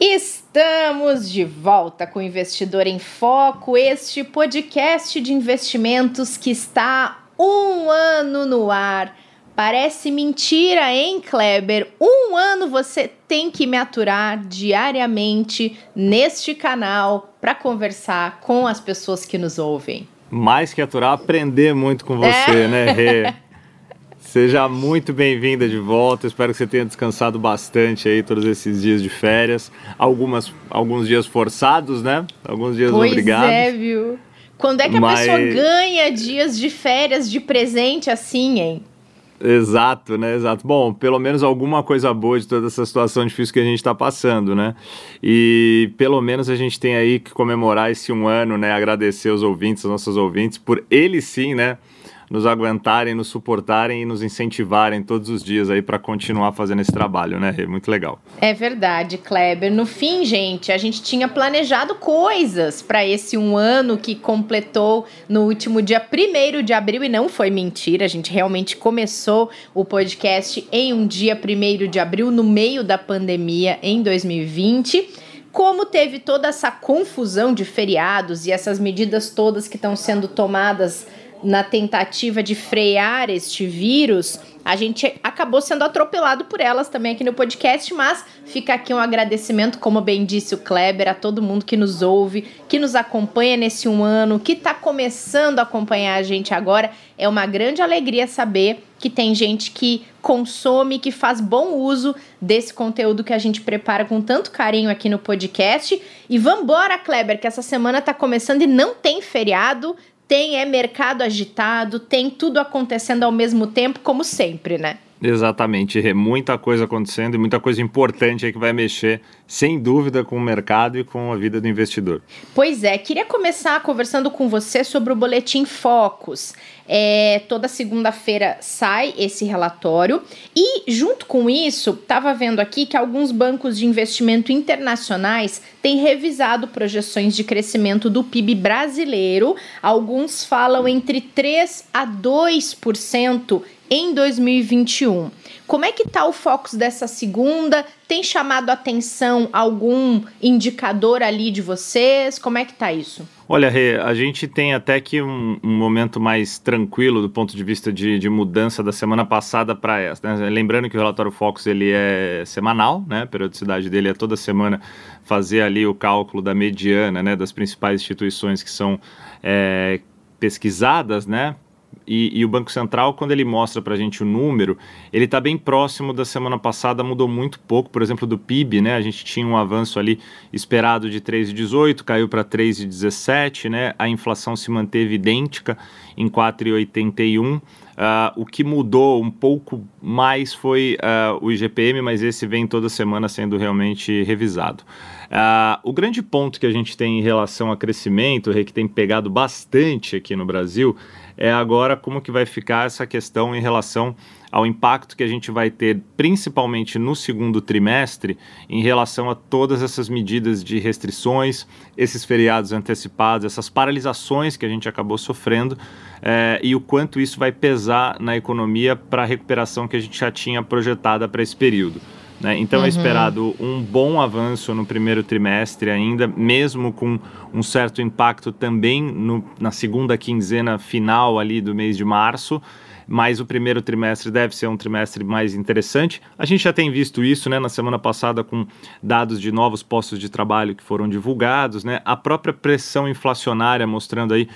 Estamos de volta com o Investidor em Foco, este podcast de investimentos que está 1 ano no ar. Parece mentira, hein, Kleber? 1 ano você tem que me aturar diariamente neste canal para conversar com as pessoas que nos ouvem. Mais que aturar, aprender muito com você, né, Rê? Seja muito bem-vinda de volta. Espero que você tenha descansado bastante aí todos esses dias de férias. Alguns dias forçados, né? Alguns dias obrigados. Pois é, viu? Quando é que a pessoa ganha dias de férias de presente assim, hein? Exato, né? Exato. Bom, pelo menos alguma coisa boa de toda essa situação difícil que a gente está passando, né? E pelo menos a gente tem aí que comemorar esse 1 ano, né? Agradecer aos ouvintes, aos nossos ouvintes, por eles sim, né? Nos aguentarem, nos suportarem e nos incentivarem todos os dias aí para continuar fazendo esse trabalho, né? É muito legal. É verdade, Kleber. No fim, gente, a gente tinha planejado coisas para esse 1 ano que completou no último dia 1º de abril e não foi mentira. A gente realmente começou o podcast em um dia 1º de abril, no meio da pandemia, em 2020. Como teve toda essa confusão de feriados e essas medidas todas que estão sendo tomadas na tentativa de frear este vírus, a gente acabou sendo atropelado por elas também aqui no podcast, mas fica aqui um agradecimento, como bem disse o Kleber, a todo mundo que nos ouve, que nos acompanha nesse 1 ano, que está começando a acompanhar a gente agora. É uma grande alegria saber que tem gente que consome, que faz bom uso desse conteúdo que a gente prepara com tanto carinho aqui no podcast. E vambora, Kleber, que essa semana está começando e não tem feriado. Tem mercado agitado, tem tudo acontecendo ao mesmo tempo, como sempre, né? Exatamente, Rê. Muita coisa acontecendo e muita coisa importante aí que vai mexer, sem dúvida, com o mercado e com a vida do investidor. Pois é, queria começar conversando com você sobre o Boletim Focus. Toda segunda-feira sai esse relatório e, junto com isso, estava vendo aqui que alguns bancos de investimento internacionais têm revisado projeções de crescimento do PIB brasileiro. Alguns falam entre 3% a 2% em 2021. Como é que está o foco dessa segunda? Tem chamado a atenção algum indicador ali de vocês? Como é que está isso? Olha, Rê, a gente tem até que um momento mais tranquilo do ponto de vista de mudança da semana passada para essa, né? Lembrando que o relatório Focus ele é semanal, né? A periodicidade dele é toda semana fazer ali o cálculo da mediana, né? Das principais instituições que são pesquisadas, né? E o Banco Central, quando ele mostra para a gente o número, ele está bem próximo da semana passada, mudou muito pouco, por exemplo, do PIB, né? A gente tinha um avanço ali esperado de 3,18, caiu para 3,17, né? A inflação se manteve idêntica em 4,81. O que mudou um pouco mais foi o IGPM, mas esse vem toda semana sendo realmente revisado. O grande ponto que a gente tem em relação a crescimento, que tem pegado bastante aqui no Brasil, é agora como que vai ficar essa questão em relação ao impacto que a gente vai ter, principalmente no segundo trimestre, em relação a todas essas medidas de restrições, esses feriados antecipados, essas paralisações que a gente acabou sofrendo, e o quanto isso vai pesar na economia para a recuperação que a gente já tinha projetada para esse período, né? Então, é esperado um bom avanço no primeiro trimestre ainda, mesmo com um certo impacto também na segunda quinzena final ali do mês de março, mas o primeiro trimestre deve ser um trimestre mais interessante. A gente já tem visto isso, né, na semana passada com dados de novos postos de trabalho que foram divulgados, né, a própria pressão inflacionária mostrando aí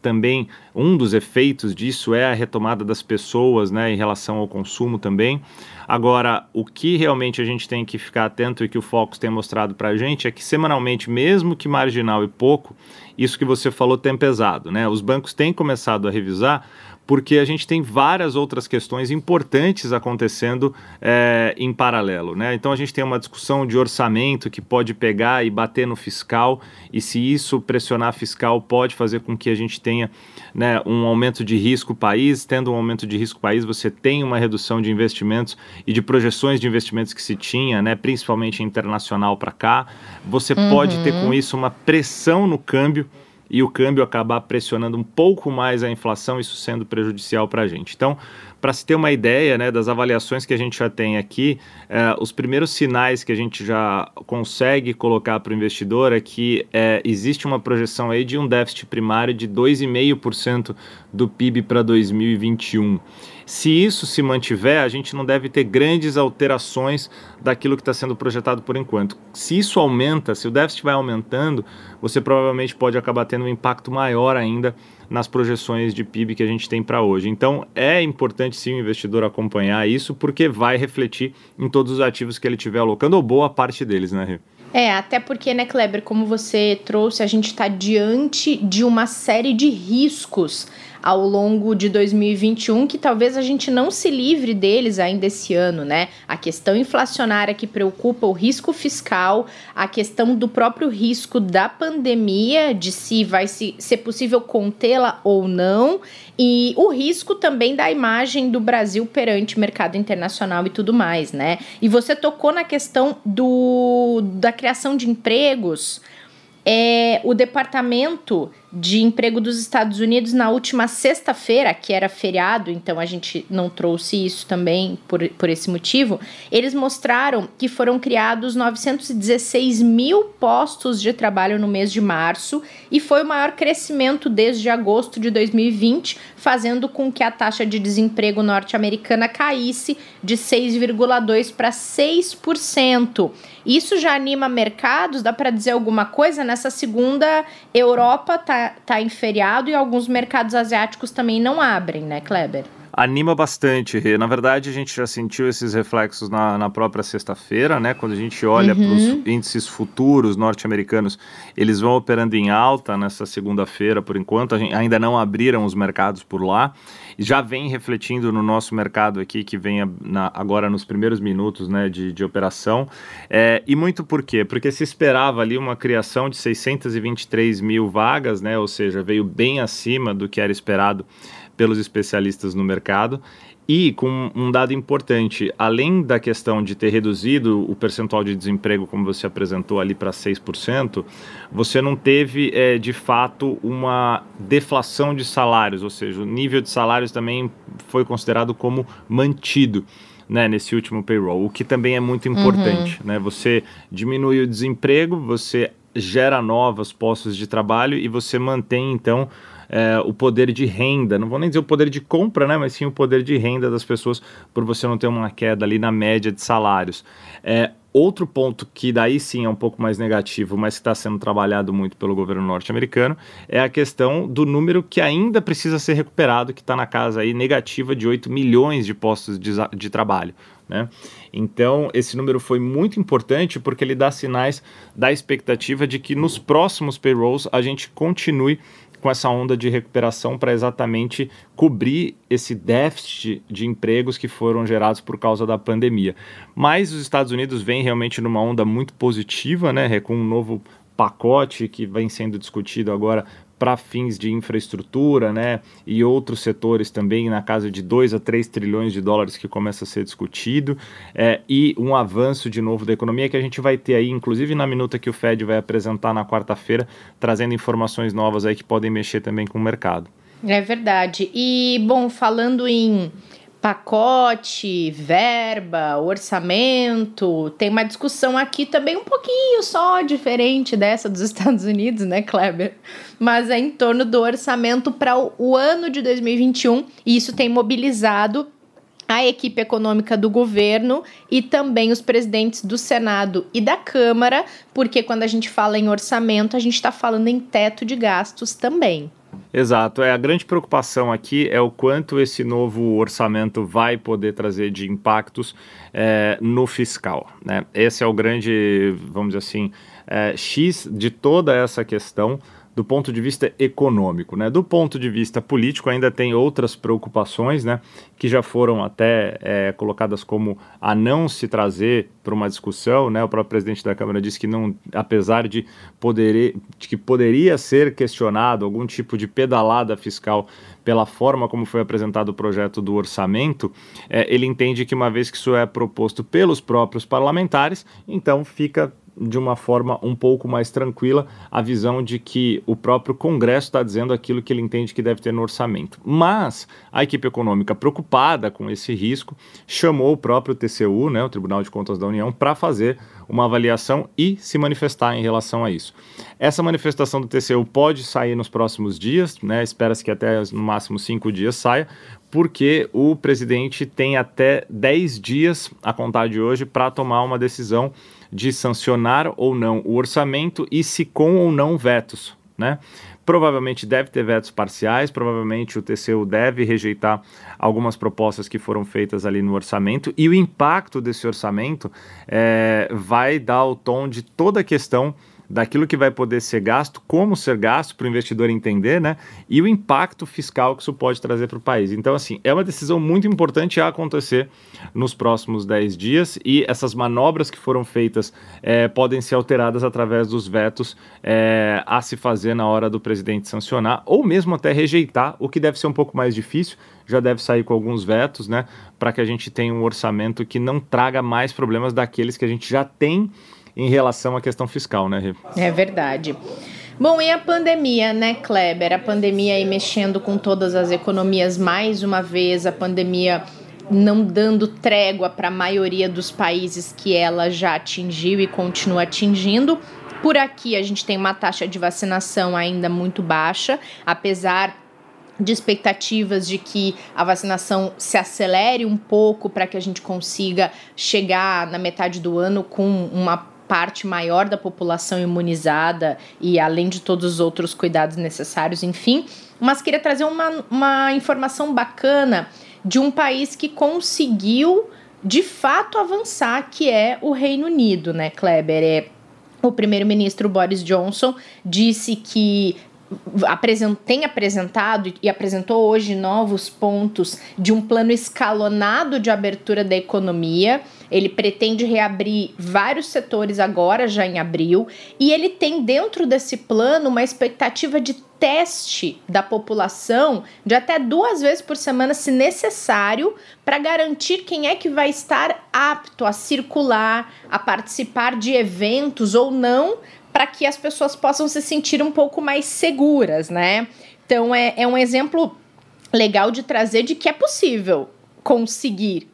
também um dos efeitos disso é a retomada das pessoas, né, em relação ao consumo também. Agora, o que realmente a gente tem que ficar atento e que o Focus tem mostrado para a gente é que semanalmente, mesmo que marginal e pouco, isso que você falou tem pesado, né? Os bancos têm começado a revisar porque a gente tem várias outras questões importantes acontecendo em paralelo, né? Então a gente tem uma discussão de orçamento que pode pegar e bater no fiscal, e se isso pressionar fiscal pode fazer com que a gente tenha, né, um aumento de risco país. Tendo um aumento de risco país, você tem uma redução de investimentos e de projeções de investimentos que se tinha, né, principalmente internacional para cá. Você pode ter com isso uma pressão no câmbio, e o câmbio acabar pressionando um pouco mais a inflação, isso sendo prejudicial para a gente. Então, para se ter uma ideia, né, das avaliações que a gente já tem aqui, os primeiros sinais que a gente já consegue colocar para o investidor é que existe uma projeção aí de um déficit primário de 2,5% do PIB para 2021. Se isso se mantiver, a gente não deve ter grandes alterações daquilo que está sendo projetado por enquanto. Se isso aumenta, se o déficit vai aumentando, você provavelmente pode acabar tendo um impacto maior ainda nas projeções de PIB que a gente tem para hoje. Então, é importante sim o investidor acompanhar isso, porque vai refletir em todos os ativos que ele estiver alocando, ou boa parte deles, né, Rê? Até porque, né, Kleber, como você trouxe, a gente está diante de uma série de riscos ao longo de 2021, que talvez a gente não se livre deles ainda esse ano, né? A questão inflacionária que preocupa, o risco fiscal, a questão do próprio risco da pandemia, de se vai ser possível contê-la ou não, e o risco também da imagem do Brasil perante o mercado internacional e tudo mais, né? E você tocou na questão da criação de empregos. O Departamento de Emprego dos Estados Unidos, na última sexta-feira, que era feriado, então a gente não trouxe isso também por esse motivo, eles mostraram que foram criados 916 mil postos de trabalho no mês de março, e foi o maior crescimento desde agosto de 2020, fazendo com que a taxa de desemprego norte-americana caísse de 6,2% para 6%. Isso já anima mercados, dá para dizer alguma coisa? Nessa segunda, Europa tá em feriado e alguns mercados asiáticos também não abrem, né, Kleber? Anima bastante, Rê. Na verdade, a gente já sentiu esses reflexos na própria sexta-feira, né? Quando a gente olha para os índices futuros norte-americanos, eles vão operando em alta nessa segunda-feira, por enquanto. A gente ainda não abriram os mercados por lá. Já vem refletindo no nosso mercado aqui, que vem agora nos primeiros minutos, né, de operação. E muito por quê? Porque se esperava ali uma criação de 623 mil vagas, né? Ou seja, veio bem acima do que era esperado pelos especialistas no mercado, e com um dado importante, além da questão de ter reduzido o percentual de desemprego, como você apresentou ali, para 6%, você não teve, de fato, uma deflação de salários, ou seja, o nível de salários também foi considerado como mantido, né, nesse último payroll, o que também é muito importante. Né? Você diminui o desemprego, você gera novos postos de trabalho e você mantém, então, o poder de renda, não vou nem dizer o poder de compra, né, mas sim o poder de renda das pessoas, por você não ter uma queda ali na média de salários. Outro ponto que daí sim é um pouco mais negativo, mas que está sendo trabalhado muito pelo governo norte-americano, é a questão do número que ainda precisa ser recuperado, que está na casa aí negativa de 8 milhões de postos de trabalho. Né? Então, esse número foi muito importante porque ele dá sinais da expectativa de que nos próximos payrolls a gente continue com essa onda de recuperação para exatamente cobrir esse déficit de empregos que foram gerados por causa da pandemia. Mas os Estados Unidos vêm realmente numa onda muito positiva, né? Com um novo pacote que vem sendo discutido agora para fins de infraestrutura, né, e outros setores também, na casa de 2 a 3 trilhões de dólares que começa a ser discutido, e um avanço de novo da economia que a gente vai ter aí, inclusive na minuta que o Fed vai apresentar na quarta-feira, trazendo informações novas aí que podem mexer também com o mercado. É verdade. E, bom, falando em pacote, verba, orçamento, tem uma discussão aqui também um pouquinho só diferente dessa dos Estados Unidos, né, Kleber? Mas é em torno do orçamento para o ano de 2021, e isso tem mobilizado a equipe econômica do governo e também os presidentes do Senado e da Câmara, porque quando a gente fala em orçamento, a gente está falando em teto de gastos também. Exato, a grande preocupação aqui é o quanto esse novo orçamento vai poder trazer de impactos no fiscal, né? Esse é o grande, vamos dizer assim, X de toda essa questão, do ponto de vista econômico, né? Do ponto de vista político, ainda tem outras preocupações, né, que já foram até colocadas como a não se trazer para uma discussão, né? O próprio presidente da Câmara disse que não, apesar de que poderia ser questionado algum tipo de pedalada fiscal pela forma como foi apresentado o projeto do orçamento, ele entende que, uma vez que isso é proposto pelos próprios parlamentares, então fica de uma forma um pouco mais tranquila a visão de que o próprio Congresso está dizendo aquilo que ele entende que deve ter no orçamento. Mas a equipe econômica, preocupada com esse risco, chamou o próprio TCU, né, o Tribunal de Contas da União, para fazer uma avaliação e se manifestar em relação a isso. Essa manifestação do TCU pode sair nos próximos dias, né, espera-se que até no máximo 5 dias saia, porque o presidente tem até 10 dias, a contar de hoje, para tomar uma decisão de sancionar ou não o orçamento e se com ou não vetos, né? Provavelmente deve ter vetos parciais, provavelmente o TCU deve rejeitar algumas propostas que foram feitas ali no orçamento, e o impacto desse orçamento vai dar o tom de toda a questão daquilo que vai poder ser gasto, como ser gasto, para o investidor entender, né? E o impacto fiscal que isso pode trazer para o país. Então, assim, é uma decisão muito importante a acontecer nos próximos 10 dias, e essas manobras que foram feitas podem ser alteradas através dos vetos a se fazer na hora do presidente sancionar, ou mesmo até rejeitar, o que deve ser um pouco mais difícil, já deve sair com alguns vetos, né? Para que a gente tenha um orçamento que não traga mais problemas daqueles que a gente já tem em relação à questão fiscal, né, Rê? É verdade. Bom, e a pandemia, né, Kleber? A pandemia aí mexendo com todas as economias mais uma vez, a pandemia não dando trégua para a maioria dos países que ela já atingiu e continua atingindo. Por aqui a gente tem uma taxa de vacinação ainda muito baixa, apesar de expectativas de que a vacinação se acelere um pouco para que a gente consiga chegar na metade do ano com uma parte maior da população imunizada e além de todos os outros cuidados necessários, enfim. Mas queria trazer uma informação bacana de um país que conseguiu de fato avançar, que é o Reino Unido, né, Kleber? O primeiro-ministro Boris Johnson disse que tem apresentado e apresentou hoje novos pontos de um plano escalonado de abertura da economia. Ele pretende reabrir vários setores agora, já em abril, e ele tem dentro desse plano uma expectativa de teste da população de até 2 vezes por semana, se necessário, para garantir quem é que vai estar apto a circular, a participar de eventos ou não, para que as pessoas possam se sentir um pouco mais seguras, né? Então, é um exemplo legal de trazer de que é possível conseguir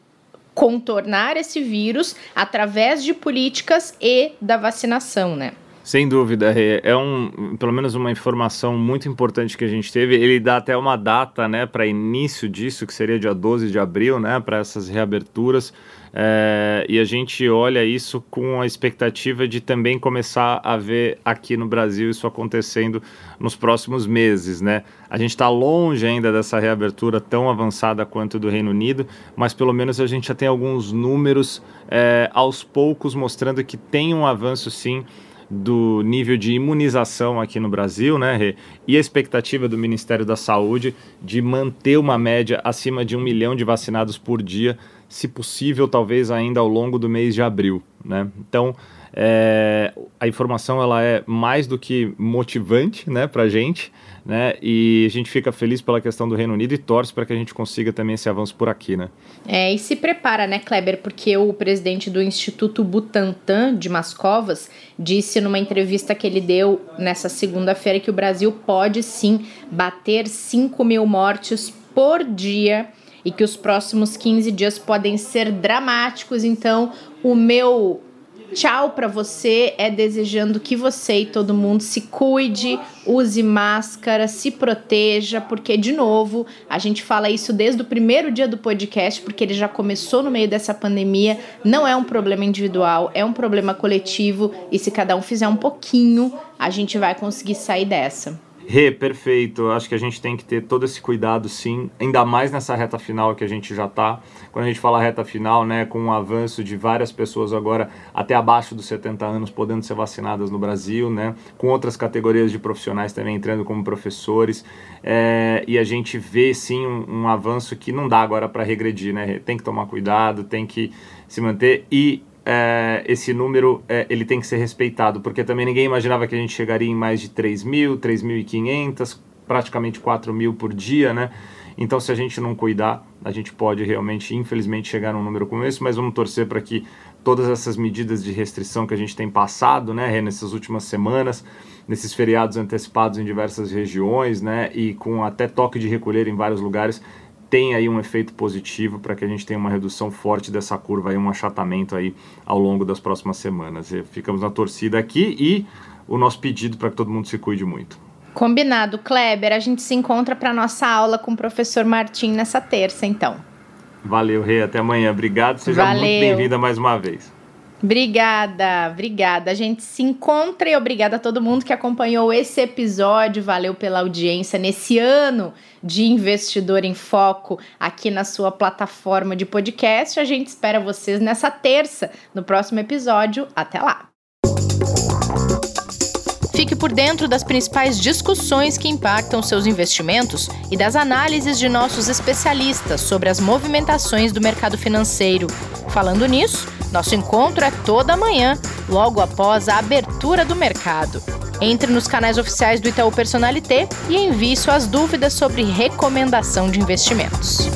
contornar esse vírus através de políticas e da vacinação, né? Sem dúvida, Rê. É pelo menos uma informação muito importante que a gente teve. Ele dá até uma data, né, para início disso, que seria dia 12 de abril, né, para essas reaberturas. E a gente olha isso com a expectativa de também começar a ver aqui no Brasil isso acontecendo nos próximos meses, né? A gente está longe ainda dessa reabertura tão avançada quanto do Reino Unido, mas pelo menos a gente já tem alguns números aos poucos mostrando que tem um avanço, sim, do nível de imunização aqui no Brasil, né, Rê? E a expectativa do Ministério da Saúde de manter uma média acima de 1 milhão de vacinados por dia, se possível, talvez ainda ao longo do mês de abril, né? Então, a informação ela é mais do que motivante, né, para a gente, né? E a gente fica feliz pela questão do Reino Unido e torce para que a gente consiga também esse avanço por aqui, né? E se prepara, né, Kleber? Porque o presidente do Instituto Butantan, de Mascovas, disse numa entrevista que ele deu nessa segunda-feira que o Brasil pode sim bater 5 mil mortes por dia e que os próximos 15 dias podem ser dramáticos. Então, o meu tchau para você é desejando que você e todo mundo se cuide, use máscara, se proteja, porque, de novo, a gente fala isso desde o primeiro dia do podcast, porque ele já começou no meio dessa pandemia. Não é um problema individual, é um problema coletivo, e se cada um fizer um pouquinho, a gente vai conseguir sair dessa. Perfeito. Acho que a gente tem que ter todo esse cuidado, sim, ainda mais nessa reta final que a gente já está. Quando a gente fala reta final, né, com o avanço de várias pessoas agora até abaixo dos 70 anos podendo ser vacinadas no Brasil, né, com outras categorias de profissionais também entrando como professores, e a gente vê, sim, um avanço que não dá agora para regredir, né? Tem que tomar cuidado, tem que se manter e... esse número ele tem que ser respeitado, porque também ninguém imaginava que a gente chegaria em mais de 3.000, 3.500, praticamente 4.000 por dia, né? Então, se a gente não cuidar, a gente pode realmente, infelizmente, chegar num número como esse, mas vamos torcer para que todas essas medidas de restrição que a gente tem passado, né, nessas últimas semanas, nesses feriados antecipados em diversas regiões, né, e com até toque de recolher em vários lugares, tem aí um efeito positivo para que a gente tenha uma redução forte dessa curva, aí, um achatamento aí ao longo das próximas semanas. E ficamos na torcida aqui e o nosso pedido para que todo mundo se cuide muito. Combinado, Kleber. A gente se encontra para a nossa aula com o professor Martim nessa terça, então. Valeu, Rê. Até amanhã. Obrigado. Seja muito bem-vinda mais uma vez. Obrigada, obrigada. A gente se encontra e obrigada a todo mundo que acompanhou esse episódio. Valeu pela audiência nesse ano de Investidor em Foco aqui na sua plataforma de podcast. A gente espera vocês nessa terça, no próximo episódio. Até lá! Fique por dentro das principais discussões que impactam seus investimentos e das análises de nossos especialistas sobre as movimentações do mercado financeiro. Falando nisso, nosso encontro é toda manhã, logo após a abertura do mercado. Entre nos canais oficiais do Itaú Personalité e envie suas dúvidas sobre recomendação de investimentos.